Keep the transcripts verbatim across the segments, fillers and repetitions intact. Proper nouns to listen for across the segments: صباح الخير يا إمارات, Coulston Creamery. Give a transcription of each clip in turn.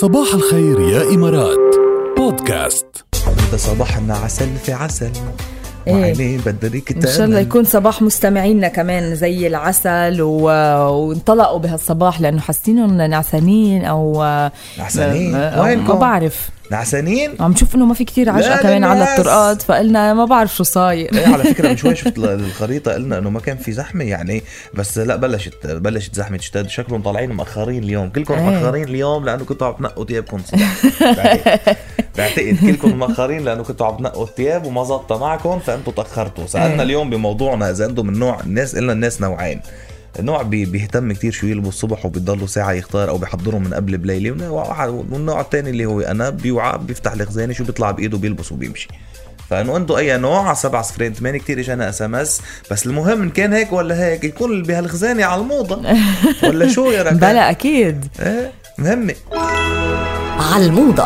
صباح الخير يا إمارات بودكاست. بدأ صباحنا عسل في عسل وعليه بدري كتاب. إن شاء الله يكون صباح مستمعينا كمان زي العسل و... وانطلقوا بهالصباح لأنه حاسينهم نعسانين أو نعسانين ما بعرف نعسانين عم نشوف انه ما في كتير عجقه كمان على الطرقات فقلنا ما بعرف شو صاير. على فكره من شوي شفت الخريطه قلنا انه ما كان في زحمه يعني بس لا بلشت بلشت زحمه شتاد شكلهم طالعين مأخرين اليوم كلكم ايه. مأخرين اليوم لانه كنتوا عم تنقوا ثيابكم بعتقد كلكم مأخرين لانه كنتوا عم تنقوا الثياب وما زبطت معكم فانتوا تاخرتوا. سألنا ايه. اليوم بموضوعنا اذا انتم من نوع الناس قلنا الناس نوعين، نوع بيهتم كتير شو يلبس الصبح وبيضلوا ساعة يختار أو بيحضره من قبل بليلة، والنوع الثاني اللي هو أنا بيوعى بيفتح الخزانة شو بيطلع بإيده بيلبس وبيمشي. فانو انتو اي نوع على سبعة صفرين ثمانية كتير اجانا اس ام اس بس المهم ان كان هيك ولا هيك يكون اللي بهالخزانة على الموضة ولا شو يا ركان. بلا أكيد اه مهمة على الموضة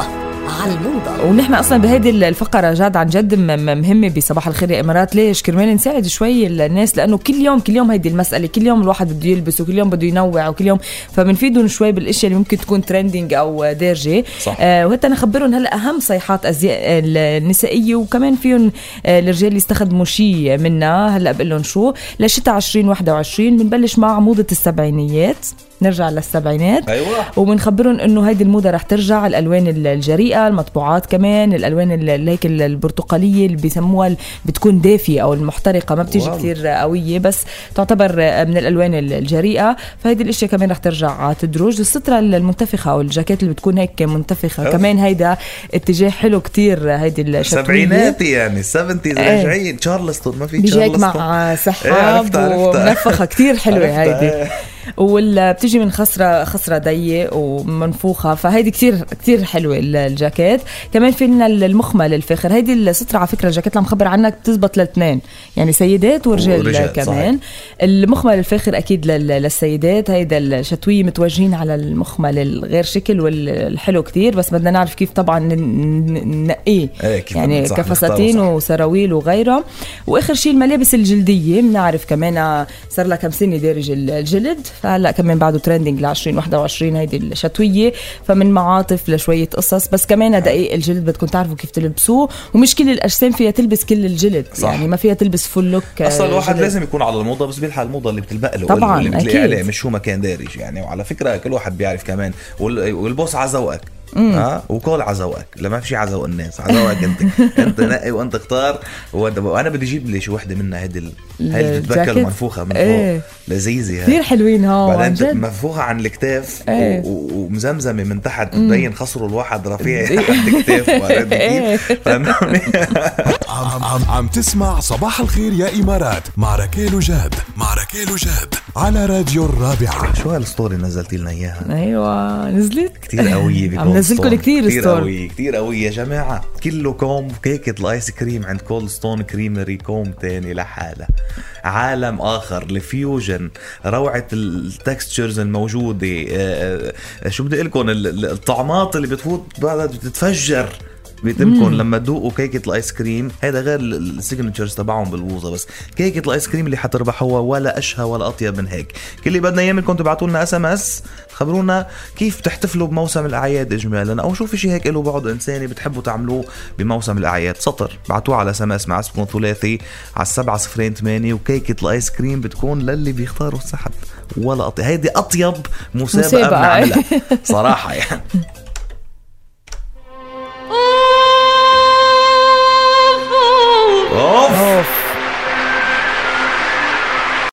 على الموضة. ونحن أصلا بهذه الفقرة جاد عن جد مهمة بصباح الخير يا إمارات. ليش؟ كرمال نساعد شوي الناس لأنه كل يوم كل يوم هيدي المسألة، كل يوم الواحد بده يلبس وكل يوم بده ينوع وكل يوم فمنفيدهم شوي بالأشياء اللي ممكن تكون تريندينج أو دارجة آه وحتى نخبرهم هلأ أهم صيحات أزياء النسائية وكمان فيهم آه الرجال اللي يستخدموا شي منها. هلأ بقول لهم شو لشتاء عشرين واحد وعشرين بنبلش مع عمودة السبعينيات، نرجع للسبعينات أيوة. وبنخبرهم انه هيدي الموضه رح ترجع، الالوان الجريئه، المطبوعات كمان الالوان اللي هيك البرتقاليه اللي بسموها بتكون دافيه او المحترقه ما بتيجي واو. كتير قويه بس تعتبر من الالوان الجريئه فهيدي الاشياء كمان رح ترجع تدرج. الستره المنتفخه او الجاكيت اللي بتكون هيك منتفخه أوه. كمان هيدا اتجاه حلو كتير هيدي السبعينات يعني سبعينات راجعين تشارلستون ما في تشارلستون مع سحاب ومنفخه كتير حلوه هيدي ولا بتيجي من خصرة خصرة ضيق ومنفوخة فهيدي كتير كتير حلوة الجاكيت. كمان في لنا المخمل الفاخر، هيدي السترة على فكرة الجاكيت اللي عم خبر عنك بتزبط للاثنين يعني سيدات ورجال كمان. المخمل الفاخر أكيد للسيدات، هيدا الشتوية متوجهين على المخمل الغير شكل والحلو كتير بس بدنا نعرف كيف طبعا ننقيه يعني كفساتين وسراويل وغيره. وآخر شيء الملابس الجلدية، بنعرف كمان صار لها كم سنة دارج الجلد فهلا كمان بعده تريندينج ل عشرين واحد وعشرين هيدي الشتويه فمن معاطف لشويه قصص بس كمان دقيق الجلد بدكم تعرفوا كيف تلبسوه ومش كل الاجسام فيها تلبس كل الجلد صح. يعني ما فيها تلبس فول لوك اصلا الواحد جلد. لازم يكون على الموضه بس بيلحق الموضه اللي بتلبق له طبعا اللي بتلاقي عليه مش هو مكان دارج يعني. وعلى فكره كل واحد بيعرف كمان والبوس على ذوقك ها وكل على ذوقك لا ما في شيء على ذوق الناس على ذوقك انت انت نقي وانت اختار. وانا بدي اجيب لي شي وحده منها هيدي ال... هيدي بتبكى المنفوخه من فوق لذيذه كثير حلوين ها بعدين منفوخه عن الكتاف ايه. ومزمزمه من تحت بتبين خصره الواحد رفيع تحت كتافه ايه. عم عم تسمع صباح الخير يا امارات مع ركيل وجاد مع ركيل وجاد على راديو الرابعه. شو هالستوري نزلتي لنا اياها؟ ايوه نزلت كثير قويه عم نزلكم كثير ستور قوي كثير قوي يا جماعه. كله كوم كيكه الايس كريم عند كولستون كريمري كوم تاني لحاله، عالم اخر، الفيوجن، روعه التكستشرز الموجوده آه آه شو بدي اقول لكم الطعمات اللي بتفوت بعدها بتتفجر بيتمكن لما تذوقوا كيكه الايس كريم. هذا غير السيجنتشرز تبعهم بالووزه بس كيكه الايس كريم اللي حتربحوها ولا اشهى ولا اطيب من هيك. كل اللي بدنا اياه منكم تبعتوا لنا اس ام اس خبرونا كيف تحتفلوا بموسم الاعياد اجمالا او شو في شيء هيك له بعد انساني بتحبوا تعملوه بموسم الاعياد. سطر بعتوه على اس ام اس مع اسمكم ثلاثي على سبعة صفر ثمانية وكيكه الايس كريم بتكون للي بيختاروا السحب ولا اطيب. هيدي اطيب مسابقه بنعملها صراحه يعني